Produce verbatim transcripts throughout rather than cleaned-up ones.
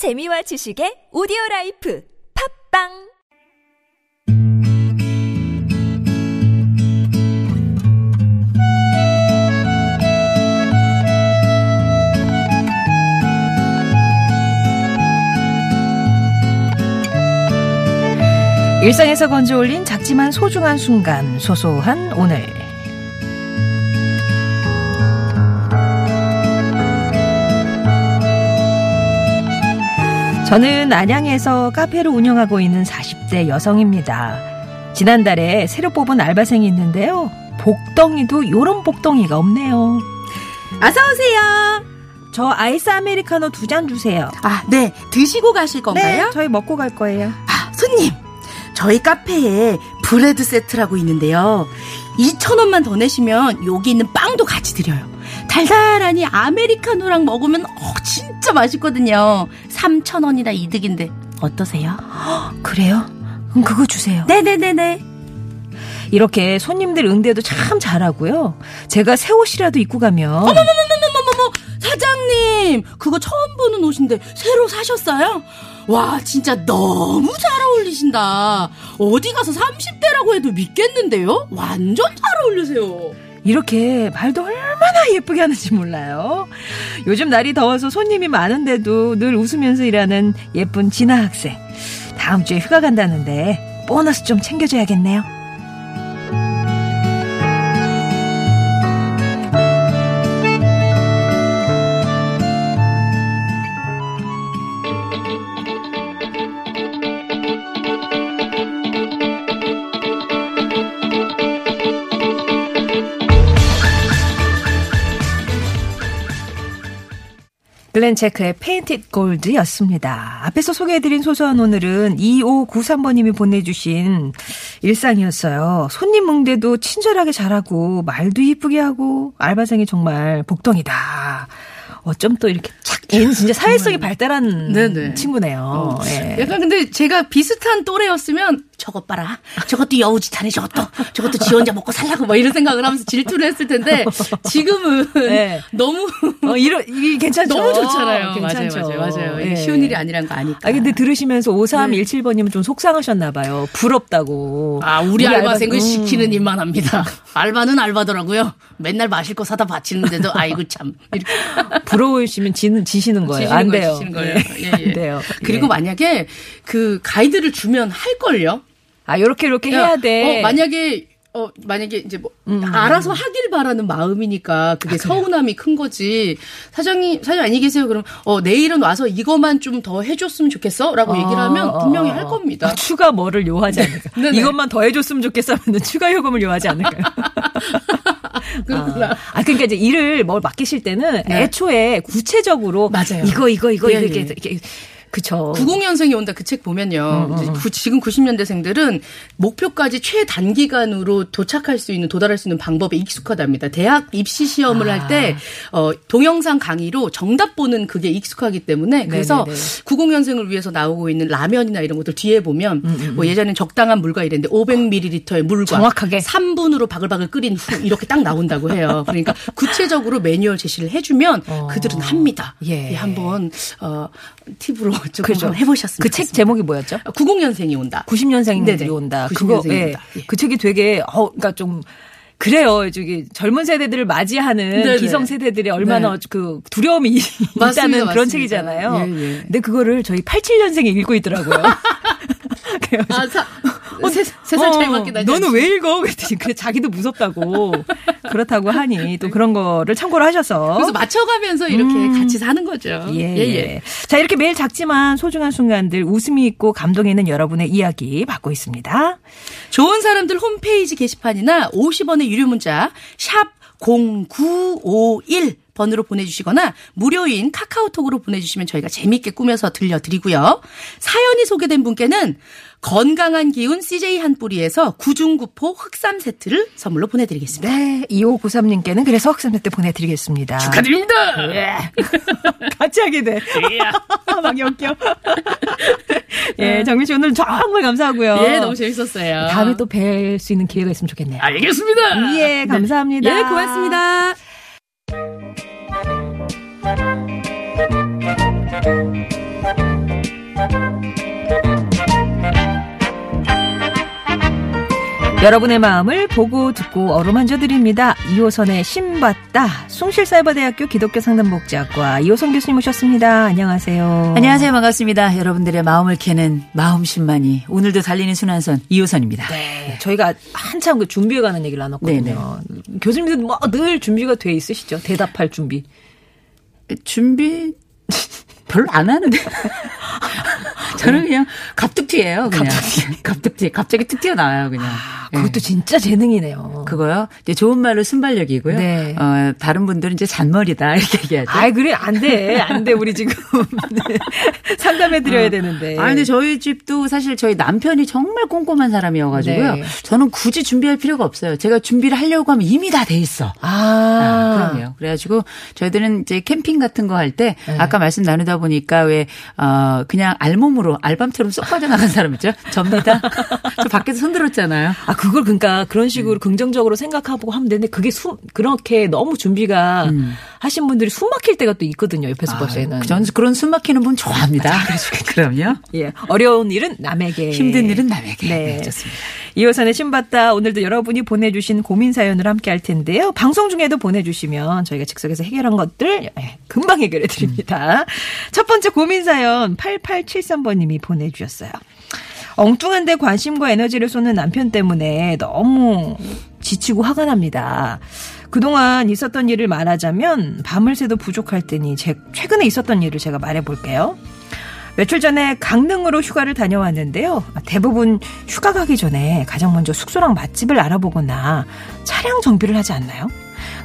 재미와 지식의 오디오라이프 팝빵 일상에서 건져올린 작지만 소중한 순간, 소소한 오늘. 저는 안양에서 카페를 운영하고 있는 사십 대 여성입니다. 지난달에 새로 뽑은 알바생이 있는데요. 복덩이도 요런 복덩이가 없네요. 어서오세요. 저 아이스 아메리카노 두 잔 주세요. 아, 네. 드시고 가실 건가요? 네, 저희 먹고 갈 거예요. 아, 손님. 저희 카페에 브레드 세트라고 있는데요. 이천 원만 더 내시면 여기 있는 빵도 같이 드려요. 달달하니 아메리카노랑 먹으면 어, 진짜 맛있거든요. 삼천 원이나 이득인데 어떠세요? 허, 그래요? 그럼 그거 주세요. 네네네네. 이렇게 손님들 응대도 참 잘하고요. 제가 새 옷이라도 입고 가면 어머머머머머머머 사장님, 그거 처음 보는 옷인데 새로 사셨어요? 와, 진짜 너무 잘 어울리신다. 어디 가서 삼십 대라고 해도 믿겠는데요? 완전 잘 어울리세요. 이렇게 말도 얼마나 예쁘게 하는지 몰라요. 요즘 날이 더워서 손님이 많은데도 늘 웃으면서 일하는 예쁜 진아 학생. 다음 주에 휴가 간다는데 보너스 좀 챙겨줘야겠네요. 글렌체크의 Painted Gold였습니다. 앞에서 소개해드린 소소한 오늘은 이오구삼 번님이 보내주신 일상이었어요. 손님 응대도 친절하게 잘하고 말도 이쁘게 하고 알바생이 정말 복덩이다. 어쩜 또 이렇게 착 얘는 진짜 사회성이 발달한 네네. 친구네요. 어. 예. 약간 근데 제가 비슷한 또래였으면 저것 봐라. 저것도 여우짓하네. 저것도. 저것도 지 혼자 먹고 살라고 막 이런 생각을 하면서 질투를 했을 텐데 지금은 네. 너무 어, 이런 이게 괜찮죠. 너무 좋잖아요. 괜찮죠. 맞아요. 맞아요. 맞아요. 예. 쉬운 일이 아니란 거 아니까. 아 근데 들으시면서 오삼일칠 번님은 좀 속상하셨나 봐요. 부럽다고. 아, 우리, 우리 알바생은 알바... 시키는 일만 합니다. 알바는 알바더라고요. 맨날 마실 거 사다 바치는데도 아이고 참. 이렇게. 부러우시면 지는 지시는 거예요. 안 돼요. 지시는 거예요. 예, 예. 안 돼요. 그리고 예. 만약에 그 가이드를 주면 할 걸요. 아, 요렇게 요렇게 해야 돼. 어, 만약에 어 만약에 이제 뭐 음. 알아서 하길 바라는 마음이니까 그게 아, 서운함이 큰 거지. 사장님 사장님 안녕히 계세요. 그럼 어 내일은 와서 이것만 좀 더 해줬으면 좋겠어라고 아, 얘기를 하면 분명히 할 겁니다. 아, 추가 뭐를 요하지 않을까. 네, 네, 네. 이것만 더 해줬으면 좋겠어하면 추가 요금을 요하지 않을까요? 그렇구나. 아, 아, 그러니까 이제 일을 뭘 맡기실 때는 네. 애초에 구체적으로 맞아요. 이거 이거 이거 네, 이렇게. 네. 이렇게, 이렇게. 그쵸. 구십 년생이 온다 그 책 보면요. 음, 음. 구, 지금 구십 년대생들은 목표까지 최단기간으로 도착할 수 있는, 도달할 수 있는 방법에 익숙하답니다. 대학 입시 시험을 아. 할 때, 어, 동영상 강의로 정답 보는 그게 익숙하기 때문에 그래서 네네네. 구십 년생을 위해서 나오고 있는 라면이나 이런 것들 뒤에 보면 음, 음. 뭐 예전엔 적당한 물과 이랬는데 오백 밀리리터의 물과 정확하게. 삼 분으로 바글바글 끓인 후 이렇게 딱 나온다고 해요. 그러니까 구체적으로 매뉴얼 제시를 해주면 어. 그들은 합니다. 예. 예, 한번, 어, 팁으로 조금 그렇죠. 해보셨습니다. 그 책 제목이 뭐였죠? 구십 년생이 온다. 구십 년생들이 온다. 그거, 예. 예. 그 책이 되게, 어, 그러니까 좀. 그래요. 저기 젊은 세대들을 맞이하는 네네. 기성 세대들이 얼마나 네. 그 두려움이 맞습니다, 있다는 맞습니다. 그런 책이잖아요. 예, 예. 근데 그거를 저희 팔십칠 년생이 읽고 있더라고요. 아, 사, 어, 세, 세 살 차이 맞긴 하지. 너는 왜 읽어? 그랬더니 그래, 자기도 무섭다고. 그렇다고 하니 또 그런 거를 참고를 하셔서. 그래서 맞춰가면서 이렇게 음. 같이 사는 거죠. 예. 예, 예. 자, 이렇게 매일 작지만 소중한 순간들 웃음이 있고 감동이 있는 여러분의 이야기 받고 있습니다. 좋은 사람들 홈페이지 게시판이나 오십 원의 유료 문자 샵 공구오일 번으로 보내주시거나 무료인 카카오톡으로 보내주시면 저희가 재미있게 꾸며서 들려드리고요. 사연이 소개된 분께는 건강한 기운 씨제이 한 뿌리에서 구중구포 흑삼 세트를 선물로 보내드리겠습니다. 네, 이오구삼 님께는 그래서 흑삼 세트 보내드리겠습니다. 축하드립니다. 네. 같이 하게 돼. 막 엮여. 예, 정민 씨 오늘 정말 감사하고요. 예, 너무 재밌었어요. 다음에 또 뵐 수 있는 기회가 있으면 좋겠네요. 알겠습니다. 예, 감사합니다. 네. 예, 고맙습니다. Thank you. 여러분의 마음을 보고 듣고 어루만져 드립니다. 이호선의 신받다. 숭실사이버대학교 기독교상담복지학과 이호선 교수님 모셨습니다. 안녕하세요. 안녕하세요. 반갑습니다. 여러분들의 마음을 캐는 마음신만이 오늘도 달리는 순환선 이호선입니다. 네. 저희가 한참 그 준비해가는 얘기를 나눴거든요. 네네. 교수님들 뭐 늘 준비가 돼 있으시죠? 대답할 준비. 준비 별로 안 하는데. 저는 그냥 갑툭튀예요. 그냥. 갑툭튀. 갑툭튀. 갑자기 툭 튀어나와요. 그냥. 아, 그것도 네. 진짜 재능이네요. 그거요. 이제 좋은 말로 순발력이고요. 네. 어, 다른 분들은 이제 잔머리다 이렇게 얘기하죠. 아, 그래 안 돼. 안 돼. 우리 지금 상담해 드려야 어. 되는데. 아, 근데 저희 집도 사실 저희 남편이 정말 꼼꼼한 사람이어 가지고요. 네. 저는 굳이 준비할 필요가 없어요. 제가 준비를 하려고 하면 이미 다 돼 있어. 아. 아, 그럼요. 그래 가지고 저희들은 이제 캠핑 같은 거 할 때 네. 아까 말씀 나누다 보니까 왜 어, 그냥 알몸으로 알밤처럼 쏙 빠져나간 사람 있죠? 접니다. 저 밖에서 흔들었잖아요. 아, 그걸 그러니까 그런 식으로 음. 긍정적으로 생각하고 하면 되는데 그게 수, 그렇게 너무 준비가 음. 하신 분들이 숨 막힐 때가 또 있거든요. 옆에서 보시는. 저는 그런 숨 막히는 분 좋아합니다. 아, 그럼요. 예. 어려운 일은 남에게. 힘든 일은 남에게. 네. 네, 좋습니다. 이호선의 신받다. 오늘도 여러분이 보내주신 고민 사연을 함께 할 텐데요. 방송 중에도 보내주시면 저희가 즉석에서 해결한 것들 금방 해결해 드립니다. 음. 첫 번째 고민 사연 팔팔칠삼 번 님이 보내주셨어요. 엉뚱한데 관심과 에너지를 쏟는 남편 때문에 너무 지치고 화가 납니다. 그동안 있었던 일을 말하자면 밤을 새도 부족할 테니 제 최근에 있었던 일을 제가 말해볼게요. 며칠 전에 강릉으로 휴가를 다녀왔는데요. 대부분 휴가 가기 전에 가장 먼저 숙소랑 맛집을 알아보거나 차량 정비를 하지 않나요?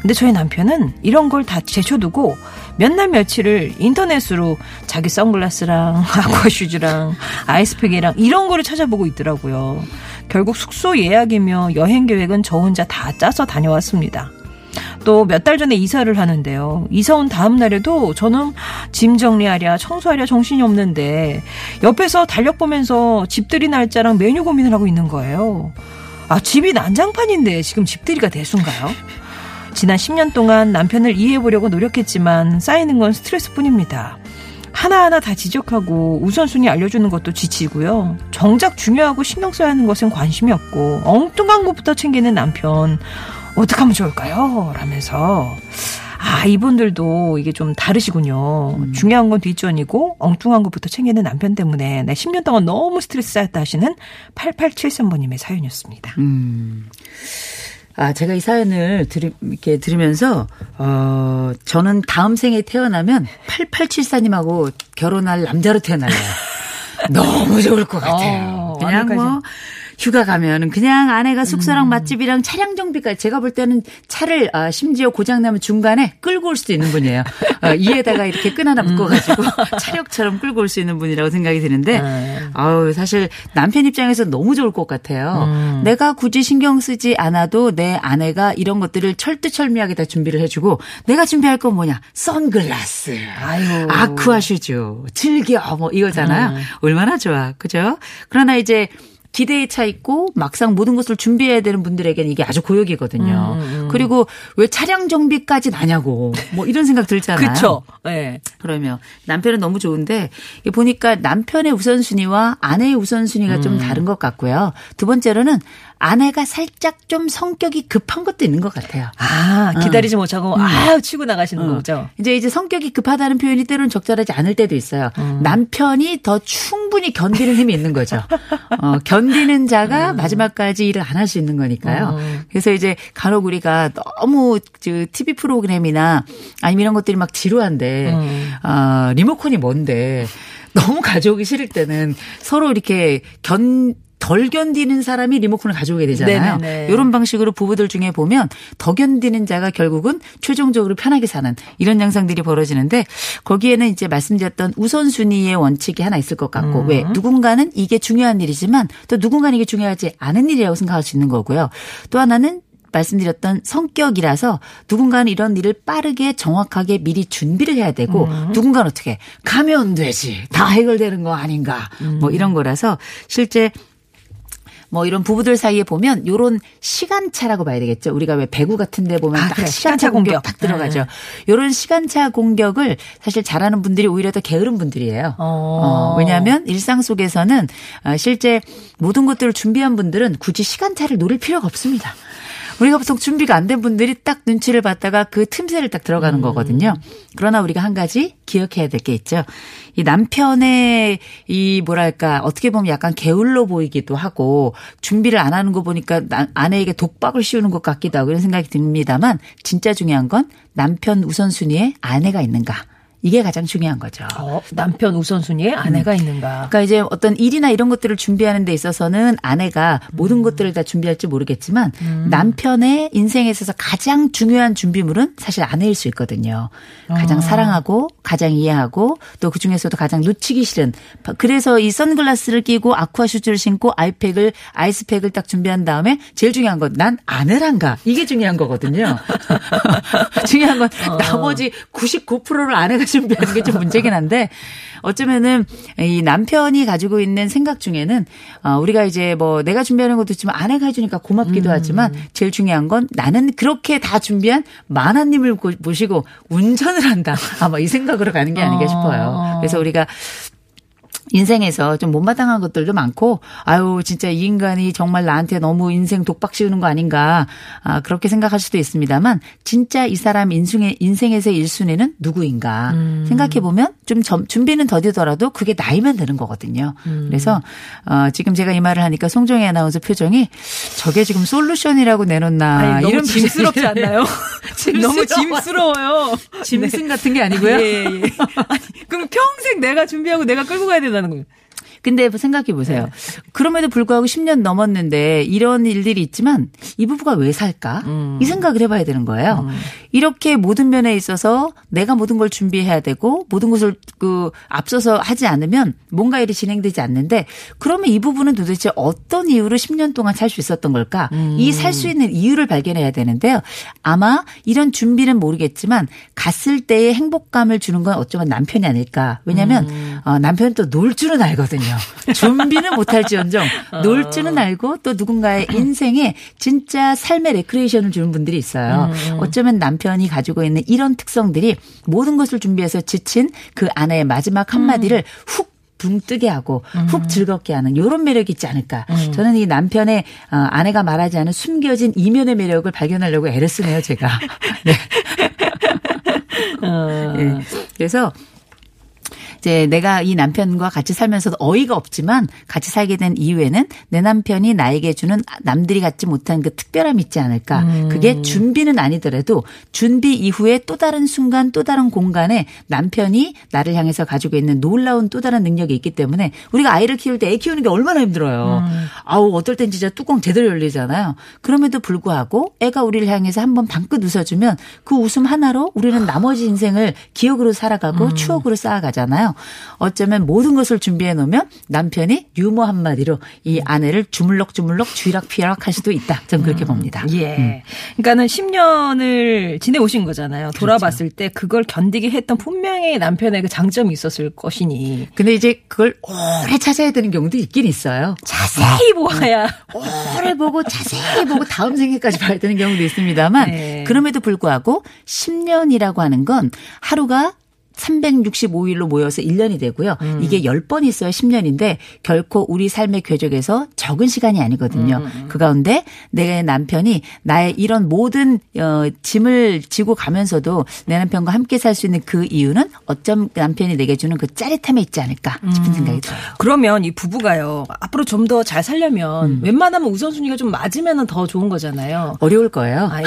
근데 저희 남편은 이런 걸 다 제쳐두고 몇 날 며칠을 인터넷으로 자기 선글라스랑 아쿠아슈즈랑 아이스팩이랑 이런 거를 찾아보고 있더라고요. 결국 숙소 예약이며 여행 계획은 저 혼자 다 짜서 다녀왔습니다. 또 몇 달 전에 이사를 하는데요. 이사 온 다음 날에도 저는 짐 정리하랴 청소하랴 정신이 없는데 옆에서 달력 보면서 집들이 날짜랑 메뉴 고민을 하고 있는 거예요. 아, 집이 난장판인데 지금 집들이가 대수인가요? 지난 십 년 동안 남편을 이해해보려고 노력했지만 쌓이는 건 스트레스뿐입니다. 하나하나 다 지적하고 우선순위 알려주는 것도 지치고요. 정작 중요하고 신경 써야 하는 것은 관심이 없고 엉뚱한 것부터 챙기는 남편 어떻게 하면 좋을까요? 라면서. 아, 이분들도 이게 좀 다르시군요. 음. 중요한 건 뒷전이고 엉뚱한 것부터 챙기는 남편 때문에 나 십 년 동안 너무 스트레스 쌓였다 하시는 팔팔칠삼 번님의 사연이었습니다. 음. 아, 제가 이 사연을 들이, 이렇게 들으면서, 어, 저는 다음 생에 태어나면 팔팔칠사님하고 결혼할 남자로 태어날래요. 너무 좋을 것 같아요. 어, 그냥 완전까지. 뭐, 휴가 가면은 그냥 아내가 숙소랑 음. 맛집이랑 차량 정비까지 제가 볼 때는 차를, 아, 심지어 고장나면 중간에 끌고 올 수도 있는 분이에요. 어, 이에다가 이렇게 끈 하나 묶어가지고 음. 차력처럼 끌고 올 수 있는 분이라고 생각이 드는데, 음. 아우, 사실 남편 입장에서 너무 좋을 것 같아요. 음. 내가 굳이 신경 쓰지 않아도 내 아내가 이런 것들을 철두철미하게 다 준비를 해주고, 내가 준비할 건 뭐냐? 선글라스, 아유. 아쿠아슈즈, 즐겨, 뭐 이거잖아요. 음. 얼마나 좋아, 그죠? 그러나 이제, 기대에 차 있고 막상 모든 것을 준비해야 되는 분들에게는 이게 아주 고역이거든요. 음. 그리고 왜 차량 정비까지 나냐고 뭐 이런 생각 들잖아요. 그렇죠. 네. 그러면 남편은 너무 좋은데 보니까 남편의 우선순위와 아내의 우선순위가 음. 좀 다른 것 같고요. 두 번째로는 아내가 살짝 좀 성격이 급한 것도 있는 것 같아요. 아, 기다리지 응. 못하고 아 치고 나가시는 응. 거죠. 이제 이제 성격이 급하다는 표현이 때로는 적절하지 않을 때도 있어요. 음. 남편이 더 충분히 견디는 힘이 있는 거죠. 어, 견디는 자가 음. 마지막까지 일을 안 할 수 있는 거니까요. 음. 그래서 이제 간혹 우리가 너무 그 티비 프로그램이나 아니면 이런 것들이 막 지루한데 음. 어, 리모컨이 뭔데 너무 가져오기 싫을 때는 서로 이렇게 견 덜 견디는 사람이 리모컨을 가져오게 되잖아요. 네네네. 이런 방식으로 부부들 중에 보면 더 견디는 자가 결국은 최종적으로 편하게 사는 이런 양상들이 벌어지는데 거기에는 이제 말씀드렸던 우선순위의 원칙이 하나 있을 것 같고 음. 왜 누군가는 이게 중요한 일이지만 또 누군가는 이게 중요하지 않은 일이라고 생각할 수 있는 거고요. 또 하나는 말씀드렸던 성격이라서 누군가는 이런 일을 빠르게 정확하게 미리 준비를 해야 되고 음. 누군가는 어떻게 가면 되지 다 해결되는 거 아닌가 음. 뭐 이런 거라서 실제 뭐 이런 부부들 사이에 보면 요런 시간차라고 봐야 되겠죠. 우리가 왜 배구 같은 데 보면 아, 딱 그래. 시간차 공격, 공격 딱 들어가죠. 네. 요런 시간차 공격을 사실 잘하는 분들이 오히려 더 게으른 분들이에요. 어, 왜냐하면 일상 속에서는 실제 모든 것들을 준비한 분들은 굳이 시간차를 노릴 필요가 없습니다. 우리가 보통 준비가 안 된 분들이 딱 눈치를 봤다가 그 틈새를 딱 들어가는 음. 거거든요. 그러나 우리가 한 가지 기억해야 될 게 있죠. 이 남편의 이 뭐랄까 어떻게 보면 약간 게을러 보이기도 하고 준비를 안 하는 거 보니까 아내에게 독박을 씌우는 것 같기도 하고 이런 생각이 듭니다만 진짜 중요한 건 남편 우선순위에 아내가 있는가. 이게 가장 중요한 거죠. 어, 남편 우선순위에 아내가 음. 있는가. 그러니까 이제 어떤 일이나 이런 것들을 준비하는 데 있어서는 아내가 음. 모든 것들을 다 준비할지 모르겠지만 음. 남편의 인생에 있어서 가장 중요한 준비물은 사실 아내일 수 있거든요. 가장 어. 사랑하고 가장 이해하고 또 그중에서도 가장 놓치기 싫은. 그래서 이 선글라스를 끼고 아쿠아슈즈를 신고 아이팩을 아이스팩을 딱 준비한 다음에 제일 중요한 건 난 아내란가. 이게 중요한 거거든요. 중요한 건 어. 나머지 구십구 퍼센트를 아내가 준비하는 게 좀 문제긴 한데 어쩌면은 이 남편이 가지고 있는 생각 중에는 우리가 이제 뭐 내가 준비하는 것도 있지만 아내가 해주니까 고맙기도 하지만 제일 중요한 건 나는 그렇게 다 준비한 만화님을 모시고 운전을 한다. 아마 이 생각으로 가는 게 아닌가 싶어요. 그래서 우리가 인생에서 좀 못마땅한 것들도 많고 아유 진짜 이 인간이 정말 나한테 너무 인생 독박 씌우는 거 아닌가 아, 그렇게 생각할 수도 있습니다만 진짜 이 사람 인생의, 인생에서의 일 순위는 누구인가 음. 생각해보면 좀 점, 준비는 더디더라도 그게 나이면 되는 거거든요. 음. 그래서 어, 지금 제가 이 말을 하니까 송정희 아나운서 표정이 저게 지금 솔루션이라고 내놓나. 아니, 너무 이런 짐스럽지 네. 않나요? 너무 짐스러워요. 짐승 네. 같은 게 아니고요. 예, 예. 아니, 그럼 평생 내가 준비하고 내가 끌고 가야 되나 근데 생각해 보세요. 네. 그럼에도 불구하고 십 년 넘었는데 이런 일들이 있지만 이 부부가 왜 살까? 음. 이 생각을 해봐야 되는 거예요. 음. 이렇게 모든 면에 있어서 내가 모든 걸 준비해야 되고 모든 것을 그 앞서서 하지 않으면 뭔가 일이 진행되지 않는데 그러면 이 부부는 도대체 어떤 이유로 십 년 동안 살 수 있었던 걸까? 음. 이 살 수 있는 이유를 발견해야 되는데요. 아마 이런 준비는 모르겠지만 갔을 때의 행복감을 주는 건 어쩌면 남편이 아닐까. 왜냐하면 음. 어, 남편은 또 놀 줄은 알거든요. 준비는 못할지언정 놀 줄은 알고 또 누군가의 인생에 진짜 삶의 레크레이션을 주는 분들이 있어요. 어쩌면 남편이 가지고 있는 이런 특성들이 모든 것을 준비해서 지친 그 아내의 마지막 한마디를 훅 붕 뜨게 하고 음. 훅 즐겁게 하는 이런 매력이 있지 않을까. 음. 저는 이 남편의 어, 아내가 말하지 않은 숨겨진 이면의 매력을 발견하려고 애를 쓰네요. 제가. 네. 어. 네. 그래서 이제 내가 이 남편과 같이 살면서도 어이가 없지만 같이 살게 된 이유에는 내 남편이 나에게 주는 남들이 갖지 못한 그 특별함이 있지 않을까. 음. 그게 준비는 아니더라도 준비 이후에 또 다른 순간 또 다른 공간에 남편이 나를 향해서 가지고 있는 놀라운 또 다른 능력이 있기 때문에 우리가 아이를 키울 때 애 키우는 게 얼마나 힘들어요. 음. 아우 어떨 땐 진짜 뚜껑 제대로 열리잖아요. 그럼에도 불구하고 애가 우리를 향해서 한번 방긋 웃어주면 그 웃음 하나로 우리는 나머지 인생을 기억으로 살아가고 음. 추억으로 쌓아가잖아요. 어쩌면 모든 것을 준비해 놓으면 남편이 유머 한마디로 이 아내를 주물럭주물럭 쥐락피락 할 수도 있다. 저는 그렇게 봅니다. 음, 예. 음. 그러니까는 십 년을 지내오신 거잖아요. 돌아봤을 그렇죠. 때 그걸 견디게 했던 분명히 남편의 그 장점이 있었을 것이니. 근데 이제 그걸 오래 찾아야 되는 경우도 있긴 있어요. 자세히 보아야. 오래 보고 자세히 보고 다음 생애까지 봐야 되는 경우도 있습니다만 네. 그럼에도 불구하고 십 년이라고 하는 건 하루가 삼백육십오 일로 모여서 일 년이 되고요. 음. 이게 열 번 있어야 십 년인데 결코 우리 삶의 궤적에서 적은 시간이 아니거든요. 음. 그 가운데 내 남편이 나의 이런 모든 어, 짐을 지고 가면서도 내 남편과 함께 살 수 있는 그 이유는 어쩜 남편이 내게 주는 그 짜릿함에 있지 않을까 싶은 음. 생각이 들어요. 그러면 이 부부가요. 앞으로 좀 더 잘 살려면 음. 웬만하면 우선순위가 좀 맞으면 더 좋은 거잖아요. 어려울 거예요. 아, 예.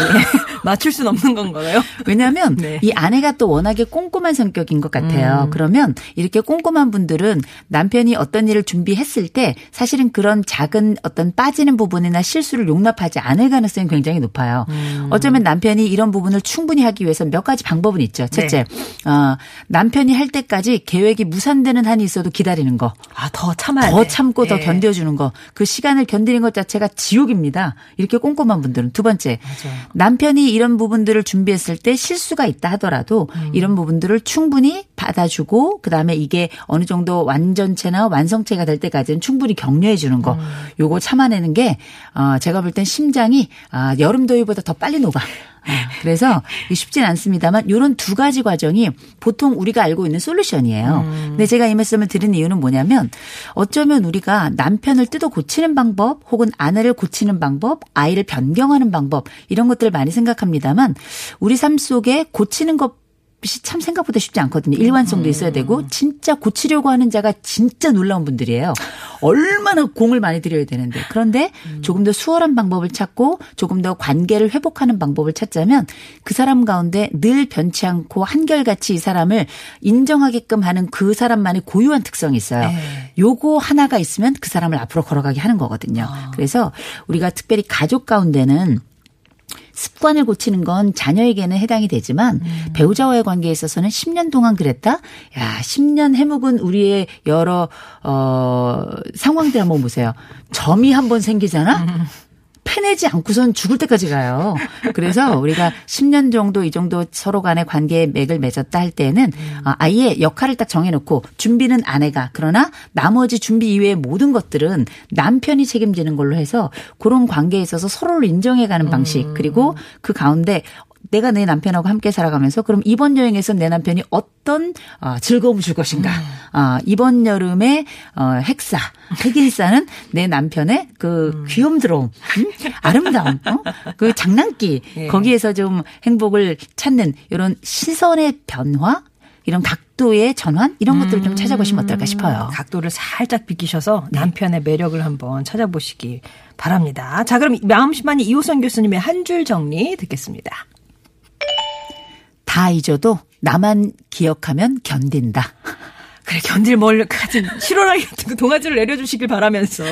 맞출 수는 없는 건가요? 왜냐하면 네. 이 아내가 또 워낙에 꼼꼼한 성격 인 것 같아요. 음. 그러면 이렇게 꼼꼼한 분들은 남편이 어떤 일을 준비했을 때 사실은 그런 작은 어떤 빠지는 부분이나 실수를 용납하지 않을 가능성이 굉장히 높아요. 음. 어쩌면 남편이 이런 부분을 충분히 하기 위해서 몇 가지 방법은 있죠. 첫째, 네. 어, 남편이 할 때까지 계획이 무산되는 한이 있어도 기다리는 거. 아, 더 참아야 더 돼. 참고 네. 더 견뎌주는 거. 그 시간을 견디는 것 자체가 지옥입니다. 이렇게 꼼꼼한 분들은. 두 번째, 맞아요. 남편이 이런 부분들을 준비했을 때 실수가 있다 하더라도 음. 이런 부분들을 충분히 충분히 받아주고 그다음에 이게 어느 정도 완전체나 완성체가 될 때까지는 충분히 격려해 주는 거. 음. 요거 참아내는 게 어, 제가 볼 땐 심장이 아, 여름 더위보다 더 빨리 녹아. 그래서 쉽진 않습니다만 이런 두 가지 과정이 보통 우리가 알고 있는 솔루션이에요. 음. 근데 제가 이 말씀을 드린 이유는 뭐냐면 어쩌면 우리가 남편을 뜯어 고치는 방법 혹은 아내를 고치는 방법, 아이를 변경하는 방법 이런 것들을 많이 생각합니다만 우리 삶 속에 고치는 것 참 생각보다 쉽지 않거든요. 일관성도 있어야 되고 진짜 고치려고 하는 자가 진짜 놀라운 분들이에요. 얼마나 공을 많이 들여야 되는데. 그런데 조금 더 수월한 방법을 찾고 조금 더 관계를 회복하는 방법을 찾자면 그 사람 가운데 늘 변치 않고 한결같이 이 사람을 인정하게끔 하는 그 사람만의 고유한 특성이 있어요. 요거 하나가 있으면 그 사람을 앞으로 걸어가게 하는 거거든요. 그래서 우리가 특별히 가족 가운데는 습관을 고치는 건 자녀에게는 해당이 되지만 음. 배우자와의 관계에 있어서는 십 년 동안 그랬다? 야, 십 년 해묵은 우리의 여러 어, 상황들 한번 보세요. 점이 한번 생기잖아? 음. 패내지 않고선 죽을 때까지 가요. 그래서 우리가 십 년 정도 이 정도 서로 간의 관계의 맥을 맺었다 할 때는 아예 역할을 딱 정해놓고 준비는 아내가 그러나 나머지 준비 이외의 모든 것들은 남편이 책임지는 걸로 해서 그런 관계에 있어서 서로를 인정해가는 방식 그리고 그 가운데 내가 내 남편하고 함께 살아가면서 그럼 이번 여행에서 내 남편이 어떤 즐거움을 줄 것인가. 음. 이번 여름의 핵사, 핵인싸는 내 남편의 그 음. 귀염스러움, 음? 아름다움, 어? 그 장난기 예. 거기에서 좀 행복을 찾는 이런 시선의 변화 이런 각도의 전환 이런 것들을 좀 찾아보시면 어떨까 싶어요. 각도를 살짝 비키셔서 네. 남편의 매력을 한번 찾아보시기 바랍니다. 자 그럼 마음씨만이 이호선 교수님의 한 줄 정리 듣겠습니다. 다 잊어도 나만 기억하면 견딘다. 그래 견딜 뭘까지 실오라기 같은 동아줄을 내려주시길 바라면서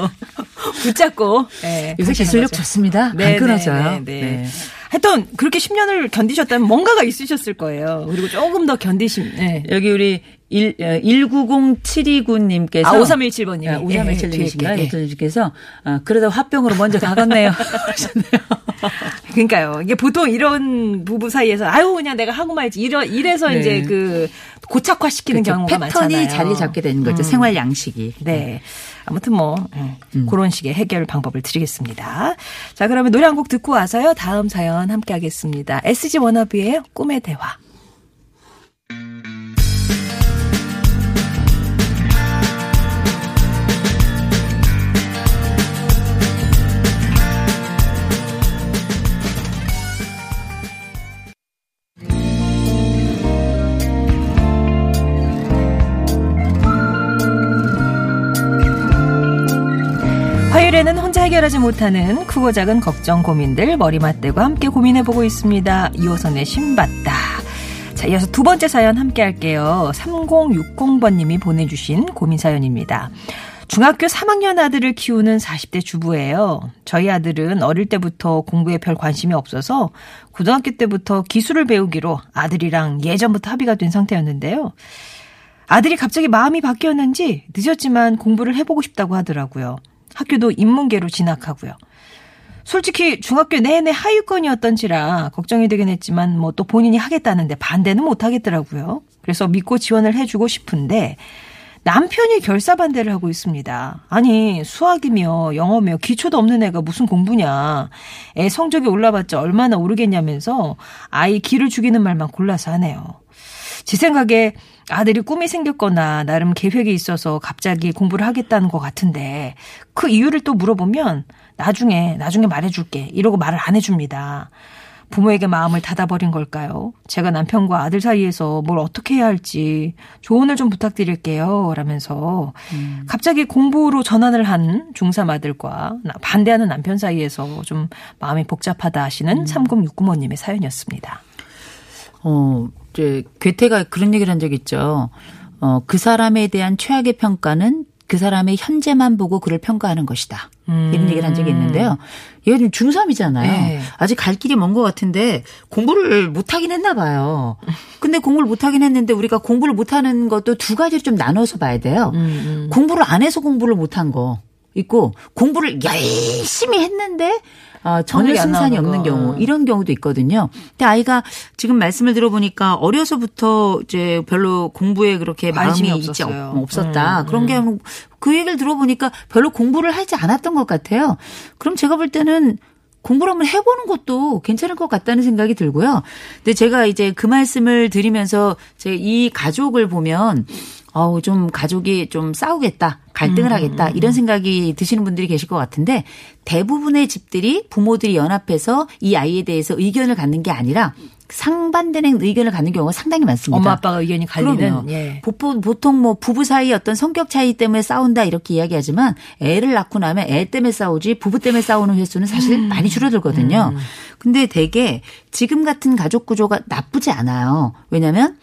붙잡고 네, 요새 기술력 좋습니다. 네, 안 끊어져요. 네, 네, 네. 네. 하여튼 그렇게 십 년을 견디셨다면 뭔가가 있으셨을 거예요. 그리고 조금 더 견디심. 네. 여기 우리 일구공칠이구님께서. 아, 오삼일칠 번님. 아, 오삼일칠 번님이신가요? 예, 님께서 예. 아, 그러다 화병으로 먼저 가갔네요. 그러니까요. 이게 보통 이런 부부 사이에서 아유, 그냥 내가 하고 말지. 이러, 이래서 네. 이제 그 고착화시키는 그렇죠. 경우가 많잖아요. 패턴이 자리 잡게 되는 거죠. 음. 생활 양식이. 네. 아무튼 뭐, 음. 음. 그런 식의 해결 방법을 드리겠습니다. 자, 그러면 노래 한 곡 듣고 와서요. 다음 사연 함께 하겠습니다. 에스지 워너비의 꿈의 대화. 화요일에는 혼자 해결하지 못하는 크고 작은 걱정 고민들 머리 맞대고 함께 고민해보고 있습니다. 이호선의 신받다. 자, 이어서 두 번째 사연 함께 할게요. 삼공육공 번님이 보내주신 고민 사연입니다. 중학교 삼 학년 아들을 키우는 사십 대 주부예요. 저희 아들은 어릴 때부터 공부에 별 관심이 없어서 고등학교 때부터 기술을 배우기로 아들이랑 예전부터 합의가 된 상태였는데요. 아들이 갑자기 마음이 바뀌었는지 늦었지만 공부를 해보고 싶다고 하더라고요. 학교도 인문계로 진학하고요. 솔직히 중학교 내내 하위권이었던지라 걱정이 되긴 했지만 뭐 또 본인이 하겠다는데 반대는 못하겠더라고요. 그래서 믿고 지원을 해주고 싶은데 남편이 결사반대를 하고 있습니다. 아니 수학이며 영어며 기초도 없는 애가 무슨 공부냐. 애 성적이 올라봤자 얼마나 오르겠냐면서 아이 기를 죽이는 말만 골라서 하네요. 제 생각에 아들이 꿈이 생겼거나 나름 계획이 있어서 갑자기 공부를 하겠다는 것 같은데 그 이유를 또 물어보면 나중에 나중에 말해줄게 이러고 말을 안 해줍니다. 부모에게 마음을 닫아버린 걸까요? 제가 남편과 아들 사이에서 뭘 어떻게 해야 할지 조언을 좀 부탁드릴게요 라면서 음. 갑자기 공부로 전환을 한 중삼 아들과 반대하는 남편 사이에서 좀 마음이 복잡하다 하시는 음. 삼공육구 번님의 사연이었습니다. 어, 이제 괴테가 그런 얘기를 한 적이 있죠. 어, 그 사람에 대한 최악의 평가는 그 사람의 현재만 보고 그를 평가하는 것이다. 음. 이런 얘기를 한 적이 있는데요. 얘가 지금 중삼이잖아요. 네. 아직 갈 길이 먼 것 같은데 공부를 못하긴 했나 봐요. 근데 공부를 못하긴 했는데 우리가 공부를 못하는 것도 두 가지를 좀 나눠서 봐야 돼요. 음. 공부를 안 해서 공부를 못한 거. 있고 공부를 열심히 했는데 어, 전혀 승산이 없는 경우, 이런 경우도 있거든요. 근데 아이가 지금 말씀을 들어보니까 어려서부터 이제 별로 공부에 그렇게 마음이 있지 없었다. 음, 그런 게 음. 그 얘기를 들어보니까 별로 공부를 하지 않았던 것 같아요. 그럼 제가 볼 때는 공부를 한번 해보는 것도 괜찮을 것 같다는 생각이 들고요. 근데 제가 이제 그 말씀을 드리면서 제 이 가족을 보면 어우 좀 가족이 좀 싸우겠다, 갈등을 음, 하겠다 이런 생각이 드시는 분들이 계실 것 같은데, 대부분의 집들이 부모들이 연합해서 이 아이에 대해서 의견을 갖는 게 아니라 상반되는 의견을 갖는 경우가 상당히 많습니다. 엄마 아빠가 의견이 갈리는. 예. 보통 뭐 부부 사이 어떤 성격 차이 때문에 싸운다 이렇게 이야기하지만 애를 낳고 나면 애 때문에 싸우지 부부 때문에 싸우는 횟수는 사실 음. 많이 줄어들거든요. 음. 근데 되게 지금 같은 가족 구조가 나쁘지 않아요. 왜냐하면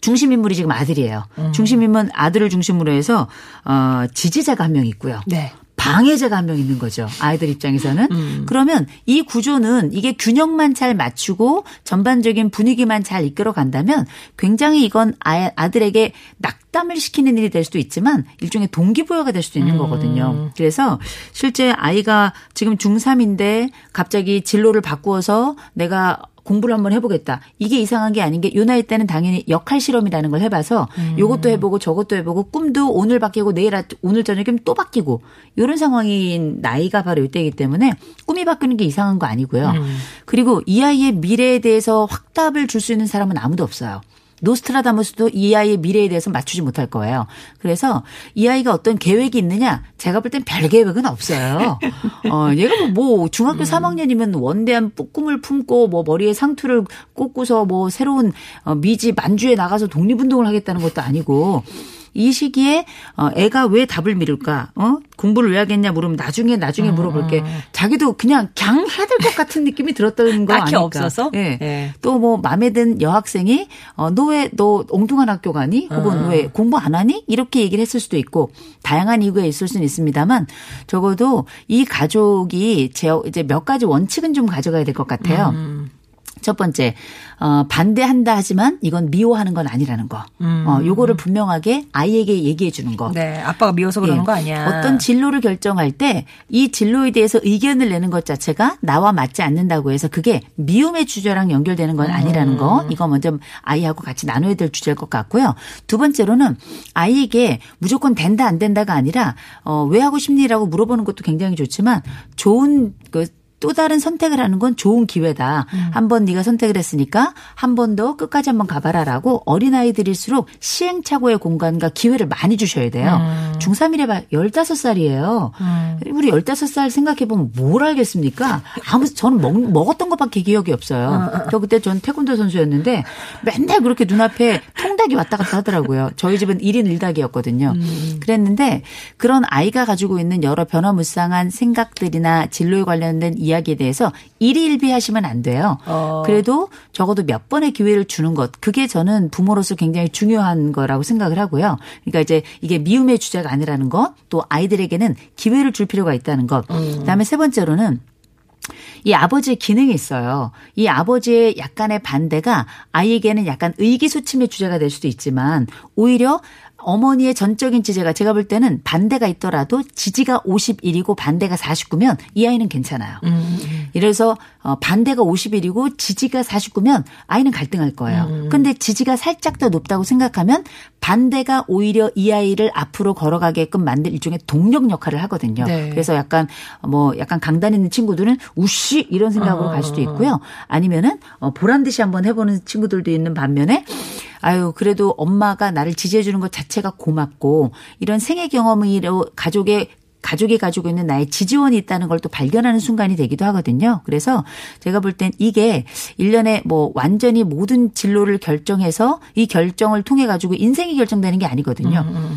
중심인물이 지금 아들이에요. 음. 중심인물 아들을 중심으로 해서 어, 지지자가 한 명 있고요. 네. 방해자가 한 명 있는 거죠. 아이들 입장에서는. 음. 그러면 이 구조는 이게 균형만 잘 맞추고 전반적인 분위기만 잘 이끌어 간다면 굉장히 이건 아들에게 낙담을 시키는 일이 될 수도 있지만 일종의 동기부여가 될 수도 있는 음. 거거든요. 그래서 실제 아이가 지금 중삼인데 갑자기 진로를 바꾸어서 내가 공부를 한번 해보겠다. 이게 이상한 게 아닌 게 요 나이 때는 당연히 역할 실험이라는 걸 해봐서 음. 요것도 해보고 저것도 해보고 꿈도 오늘 바뀌고 내일 오늘 저녁이면 또 바뀌고 이런 상황인 나이가 바로 이때이기 때문에 꿈이 바뀌는 게 이상한 거 아니고요. 음. 그리고 이 아이의 미래에 대해서 확답을 줄 수 있는 사람은 아무도 없어요. 노스트라다무스도 이 아이의 미래에 대해서 맞추지 못할 거예요. 그래서 이 아이가 어떤 계획이 있느냐? 제가 볼 땐 별 계획은 없어요. 어, 얘가 뭐 중학교 음. 삼 학년이면 원대한 꿈을 품고 뭐 머리에 상투를 꽂고서 뭐 새로운 미지 만주에 나가서 독립운동을 하겠다는 것도 아니고, 이 시기에 애가 왜 답을 미룰까? 어? 공부를 왜 하겠냐 물으면 나중에 나중에 음. 물어볼게. 자기도 그냥 걍 해야 될 것 같은 느낌이 들었던 거 아닐까? 딱히 없어서? 예. 예. 또 뭐 마음에 든 여학생이 어, 너 왜 너 엉뚱한 학교 가니? 혹은 음. 왜 공부 안 하니? 이렇게 얘기를 했을 수도 있고 다양한 이유가 있을 수는 있습니다만, 적어도 이 가족이 제 이제 몇 가지 원칙은 좀 가져가야 될 것 같아요. 음. 첫 번째, 어, 반대한다 하지만 이건 미워하는 건 아니라는 거. 음. 어, 요거를 분명하게 아이에게 얘기해 주는 거. 네, 아빠가 미워서 그러는 예. 거 아니야. 어떤 진로를 결정할 때 이 진로에 대해서 의견을 내는 것 자체가 나와 맞지 않는다고 해서 그게 미움의 주제랑 연결되는 건 아니라는 거. 이거 먼저 아이하고 같이 나눠야 될 주제일 것 같고요. 두 번째로는 아이에게 무조건 된다 안 된다가 아니라 어, 왜 하고 싶니라고 물어보는 것도 굉장히 좋지만, 좋은 그 또 다른 선택을 하는 건 좋은 기회다. 음. 한번 네가 선택을 했으니까 한 번 더 끝까지 한번 가봐라라고 어린아이들일수록 시행착오의 공간과 기회를 많이 주셔야 돼요. 음. 중삼이래 봐 열다섯 살이에요. 음. 우리 열다섯 살 생각해보면 뭘 알겠습니까? 아무, 저는 먹, 먹었던 것밖에 기억이 없어요. 음. 저 그때 전 태권도 선수였는데 맨날 그렇게 눈앞에 통닭이 왔다 갔다 하더라고요. 저희 집은 일 인 일 닭이었거든요. 음. 그랬는데 그런 아이가 가지고 있는 여러 변화무쌍한 생각들이나 진로에 관련된 이야기들이 이야기에 대해서 일희일비하시면 안 돼요. 어. 그래도 적어도 몇 번의 기회를 주는 것, 그게 저는 부모로서 굉장히 중요한 거라고 생각을 하고요. 그러니까 이제 이게 미움의 주제가 아니라는 것, 또 아이들에게는 기회를 줄 필요가 있다는 것. 음. 그다음에 세 번째로는 이 아버지의 기능이 있어요. 이 아버지의 약간의 반대가 아이에게는 약간 의기소침의 주제가 될 수도 있지만, 오히려 어머니의 전적인 지지가, 제가 볼 때는 반대가 있더라도 지지가 오십일이고 반대가 사십구면 이 아이는 괜찮아요. 음. 이래서 반대가 오십일이고 지지가 사십구면 아이는 갈등할 거예요. 음. 근데 지지가 살짝 더 높다고 생각하면 반대가 오히려 이 아이를 앞으로 걸어가게끔 만들 일종의 동력 역할을 하거든요. 네. 그래서 약간 뭐 약간 강단 있는 친구들은 우씨 이런 생각으로 아. 갈 수도 있고요. 아니면은 보란 듯이 한번 해보는 친구들도 있는 반면에, 아유 그래도 엄마가 나를 지지해 주는 것 자체가 고맙고 이런 생애 경험으로 가족의 가족이 가지고 있는 나의 지지원이 있다는 걸 또 발견하는 순간이 되기도 하거든요. 그래서 제가 볼 땐 이게 일련의 뭐 완전히 모든 진로를 결정해서 이 결정을 통해 가지고 인생이 결정되는 게 아니거든요. 음, 음.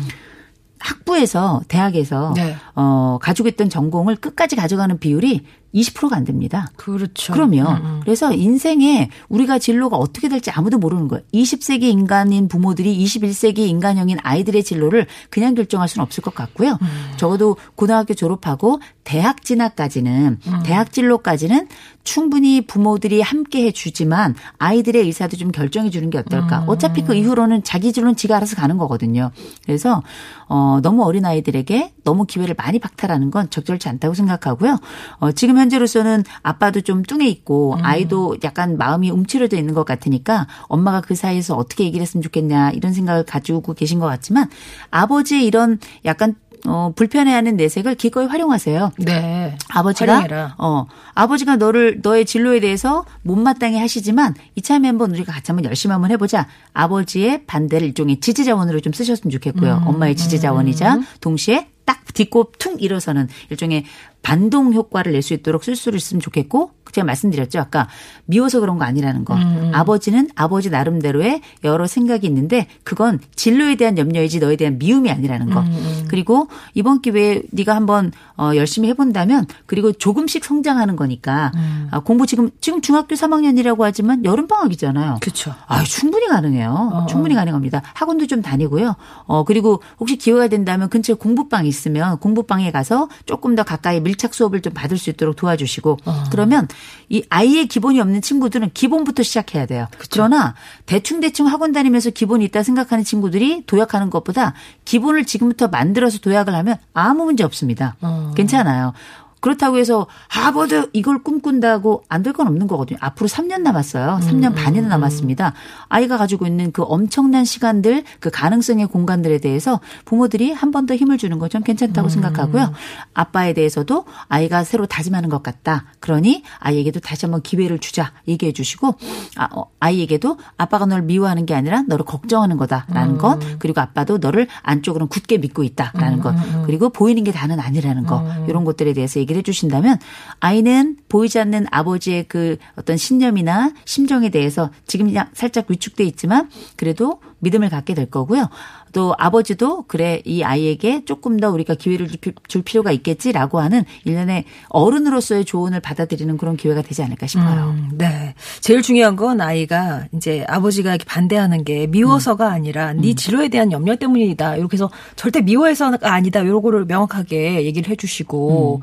학부에서 대학에서 네. 어, 가지고 있던 전공을 끝까지 가져가는 비율이 이십 퍼센트가 안 됩니다. 그렇죠. 그럼요. 음. 그래서 인생에 우리가 진로가 어떻게 될지 아무도 모르는 거예요. 이십 세기 인간인 부모들이 이십일 세기 인간형인 아이들의 진로를 그냥 결정할 수는 없을 것 같고요. 음. 적어도 고등학교 졸업하고 대학 진학까지는 음. 대학 진로까지는 충분히 부모들이 함께 해주지만 아이들의 의사도 좀 결정해 주는 게 어떨까. 음. 어차피 그 이후로는 자기 진로는 지가 알아서 가는 거거든요. 그래서 어, 너무 어린 아이들에게 너무 기회를 많이 많이 박탈하는 건 적절치 않다고 생각하고요. 어, 지금 현재로서는 아빠도 좀 뚱에 있고 아이도 약간 마음이 움츠려져 있는 것 같으니까 엄마가 그 사이에서 어떻게 얘기를 했으면 좋겠냐 이런 생각을 가지고 계신 것 같지만 아버지의 이런 약간 어, 불편해하는 내색을 기꺼이 활용하세요. 네. 아버지가, 활용해라. 어, 아버지가 너를, 너의 진로에 대해서 못마땅해 하시지만 이참에 한번 우리가 같이 한번 열심히 한번 해보자. 아버지의 반대를 일종의 지지자원으로 좀 쓰셨으면 좋겠고요. 음, 엄마의 지지자원이자 음. 동시에 딱 딛고 퉁 일어서는 일종의 반동 효과를 낼 수 있도록 쓸 수를 있으면 좋겠고 제가 말씀드렸죠. 아까 미워서 그런 거 아니라는 거. 음. 아버지는 아버지 나름대로의 여러 생각이 있는데 그건 진로에 대한 염려이지 너에 대한 미움이 아니라는 거. 음. 그리고 이번 기회에 네가 한번 열심히 해본다면 그리고 조금씩 성장하는 거니까 음. 공부 지금 지금 중학교 삼 학년이라고 하지만 여름방학이잖아요. 그렇죠. 아, 충분히 가능해요. 어. 충분히 가능합니다. 학원도 좀 다니고요. 어, 그리고 혹시 기회가 된다면 근처에 공부방이 있으면 공부방에 가서 조금 더 가까이 밀 착 수업을 좀 받을 수 있도록 도와주시고 어. 그러면 이 아이의 기본이 없는 친구들은 기본부터 시작해야 돼요. 그쵸. 그러나 대충대충 학원 다니면서 기본이 있다 생각하는 친구들이 도약하는 것보다 기본을 지금부터 만들어서 도약을 하면 아무 문제 없습니다. 어. 괜찮아요. 그렇다고 해서 하버드 이걸 꿈꾼다고 안 될 건 없는 거거든요. 앞으로 삼 년 남았어요. 삼 년 음. 반이나 남았습니다. 아이가 가지고 있는 그 엄청난 시간들, 그 가능성의 공간들에 대해서 부모들이 한 번 더 힘을 주는 거 좀 괜찮다고 음. 생각하고요. 아빠에 대해서도 아이가 새로 다짐하는 것 같다. 그러니 아이에게도 다시 한번 기회를 주자 얘기해 주시고 아, 어, 아이에게도 아빠가 널 미워하는 게 아니라 너를 걱정하는 거다라는 음. 것. 그리고 아빠도 너를 안쪽으로는 굳게 믿고 있다라는 음. 것. 그리고 보이는 게 다는 아니라는 거. 음. 이런 것들에 대해서 얘기를 해주신다면 아이는 보이지 않는 아버지의 그 어떤 신념이나 심정에 대해서 지금 살짝 위축돼 있지만 그래도 믿음을 갖게 될 거고요. 또 아버지도 그래 이 아이에게 조금 더 우리가 기회를 줄 필요가 있겠지라고 하는 일련의 어른으로서의 조언을 받아들이는 그런 기회가 되지 않을까 싶어요. 음, 네, 제일 중요한 건 아이가 이제 아버지가 이렇게 반대하는 게 미워서가 음. 아니라 네 진로에 대한 염려 때문이다. 이렇게 해서 절대 미워해서가 아니다. 이런 거를 명확하게 얘기를 해주시고. 음.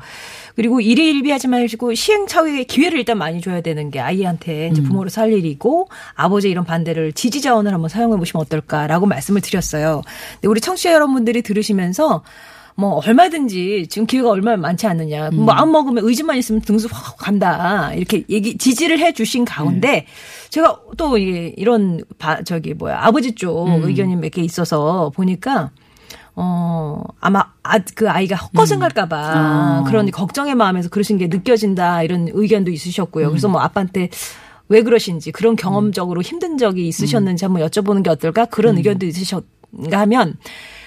그리고 일희일비하지 마시고 시행착오의 기회를 일단 많이 줘야 되는 게 아이한테 이제 부모로서 할 일이고 아버지의 이런 반대를 지지자원을 한번 사용해 보시면 어떨까라고 말씀을 드렸어요. 근데 우리 청취자 여러분들이 들으시면서 뭐 얼마든지 지금 기회가 얼마나 많지 않느냐. 음. 마음 먹으면 의지만 있으면 등수 확 간다. 이렇게 얘기 지지를 해 주신 가운데 네. 제가 또 이런 바, 저기 뭐야 아버지 쪽 음. 의견이 몇 개 있어서 보니까. 어, 아마, 아, 그 아이가 헛것은 음. 갈까봐, 아. 그런 걱정의 마음에서 그러신 게 느껴진다, 이런 의견도 있으셨고요. 음. 그래서 뭐 아빠한테 왜 그러신지, 그런 경험적으로 음. 힘든 적이 있으셨는지 한번 여쭤보는 게 어떨까? 그런 음. 의견도 있으셨는가 하면,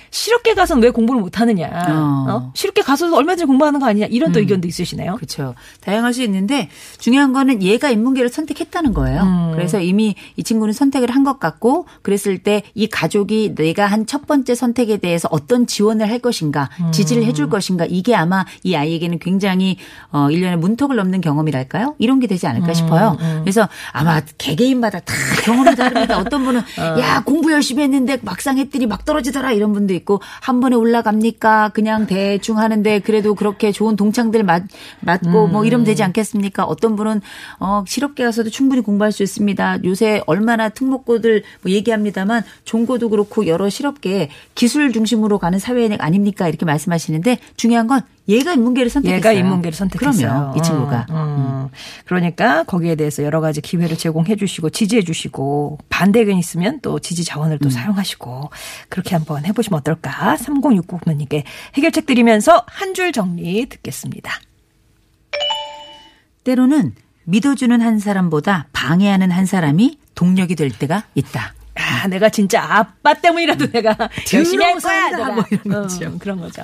싫게 가서는 왜 공부를 못하느냐. 어. 어? 싫게 가서도 얼마든지 공부하는 거 아니냐. 이런 또 음. 의견도 있으시네요. 그렇죠. 다양할 수 있는데 중요한 거는 얘가 인문계를 선택했다는 거예요. 음. 그래서 이미 이 친구는 선택을 한 것 같고 그랬을 때 이 가족이 내가 한 첫 번째 선택에 대해서 어떤 지원을 할 것인가 음. 지지를 해줄 것인가 이게 아마 이 아이에게는 굉장히 어, 일련의 문턱을 넘는 경험이랄까요. 이런 게 되지 않을까 음. 싶어요. 음. 그래서 아마 개개인마다 다 경험이 다릅니다. 어떤 분은 어. 야 공부 열심히 했는데 막상 했더니 막 떨어지더라 이런 분도 있고 한 번에 올라갑니까? 그냥 대충 하는데 그래도 그렇게 좋은 동창들 맞, 맞고 음. 뭐 이러면 되지 않겠습니까? 어떤 분은 어, 실업계 가서도 충분히 공부할 수 있습니다. 요새 얼마나 특목고들 뭐 얘기합니다만 종고도 그렇고 여러 실업계에 기술 중심으로 가는 사회 아닙니까? 이렇게 말씀하시는데 중요한 건 얘가 인문계를 선택했어요. 얘가 인문계를 선택했어요. 그럼요. 이 친구가. 음, 음. 그러니까 거기에 대해서 여러 가지 기회를 제공해 주시고 지지해 주시고 반대 의견이 있으면 또 지지 자원을 또 음. 사용하시고 그렇게 한번 해보시면 어떨까. 삼공육구 번님께 해결책 드리면서 한 줄 정리 듣겠습니다. 때로는 믿어주는 한 사람보다 방해하는 한 사람이 동력이 될 때가 있다. 아, 내가 진짜 아빠 때문이라도 음. 내가 열심히 할 거야. 내가. 뭐 이런 거죠. 음, 그런 거죠.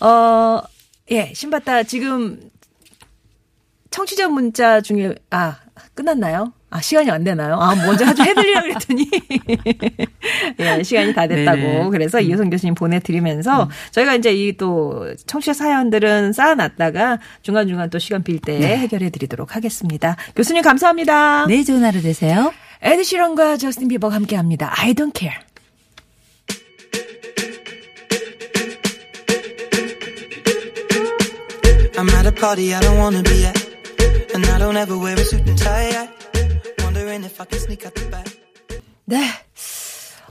어, 예, 신바타, 지금, 청취자 문자 중에, 아, 끝났나요? 아, 시간이 안 되나요? 아, 먼저 아주 해드리려고 그랬더니. 예, 시간이 다 됐다고. 네. 그래서 음. 이효성 교수님 보내드리면서 음. 저희가 이제 이 또 청취자 사연들은 쌓아놨다가 중간중간 또 시간 빌 때 네. 해결해드리도록 하겠습니다. 교수님 감사합니다. 네, 좋은 하루 되세요. 에드 시런과 저스틴 비버가 함께 합니다. I don't care. I'm at a party I don't wanna be at, and I don't ever wear a suit and tie. I wondering if I can sneak out the back. 네,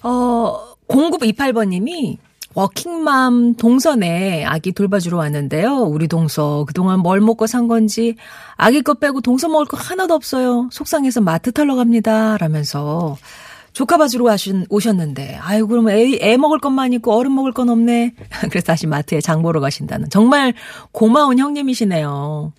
어 공구이팔 번님이 워킹맘 동서네 아기 돌봐주러 왔는데요. 우리 동서 그동안 뭘 먹고 산 건지 아기 것 빼고 동서 먹을 거 하나도 없어요. 속상해서 마트 털러 갑니다. 라면서 조카 봐주러 오셨는데 아유 그러면 애, 애 먹을 것만 있고 어른 먹을 건 없네. 그래서 다시 마트에 장 보러 가신다는 정말 고마운 형님이시네요.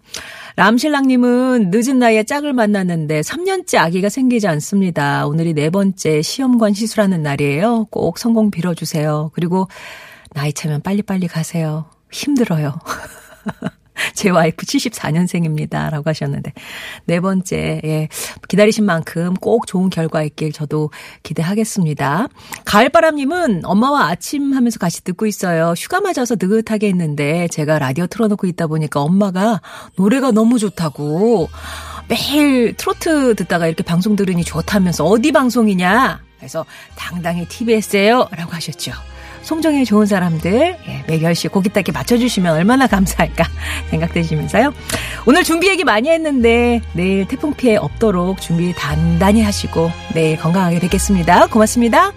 람신랑님은 늦은 나이에 짝을 만났는데 삼 년째 아기가 생기지 않습니다. 오늘이 네 번째 시험관 시술하는 날이에요. 꼭 성공 빌어주세요. 그리고 나이 차면 빨리빨리 가세요. 힘들어요. 제 와이프 칠십사 년생입니다. 라고 하셨는데 네 번째 예, 기다리신 만큼 꼭 좋은 결과 있길 저도 기대하겠습니다. 가을바람님은 엄마와 아침 하면서 같이 듣고 있어요. 휴가 맞아서 느긋하게 했는데 제가 라디오 틀어놓고 있다 보니까 엄마가 노래가 너무 좋다고 매일 트로트 듣다가 이렇게 방송 들으니 좋다면서 어디 방송이냐 그래서 당당히 티비에스예요 라고 하셨죠. 송정의 좋은 사람들 예, 매일 열 시 고기 따기 맞춰주시면 얼마나 감사할까 생각되시면서요. 오늘 준비 얘기 많이 했는데 내일 태풍 피해 없도록 준비 단단히 하시고 내일 건강하게 뵙겠습니다. 고맙습니다.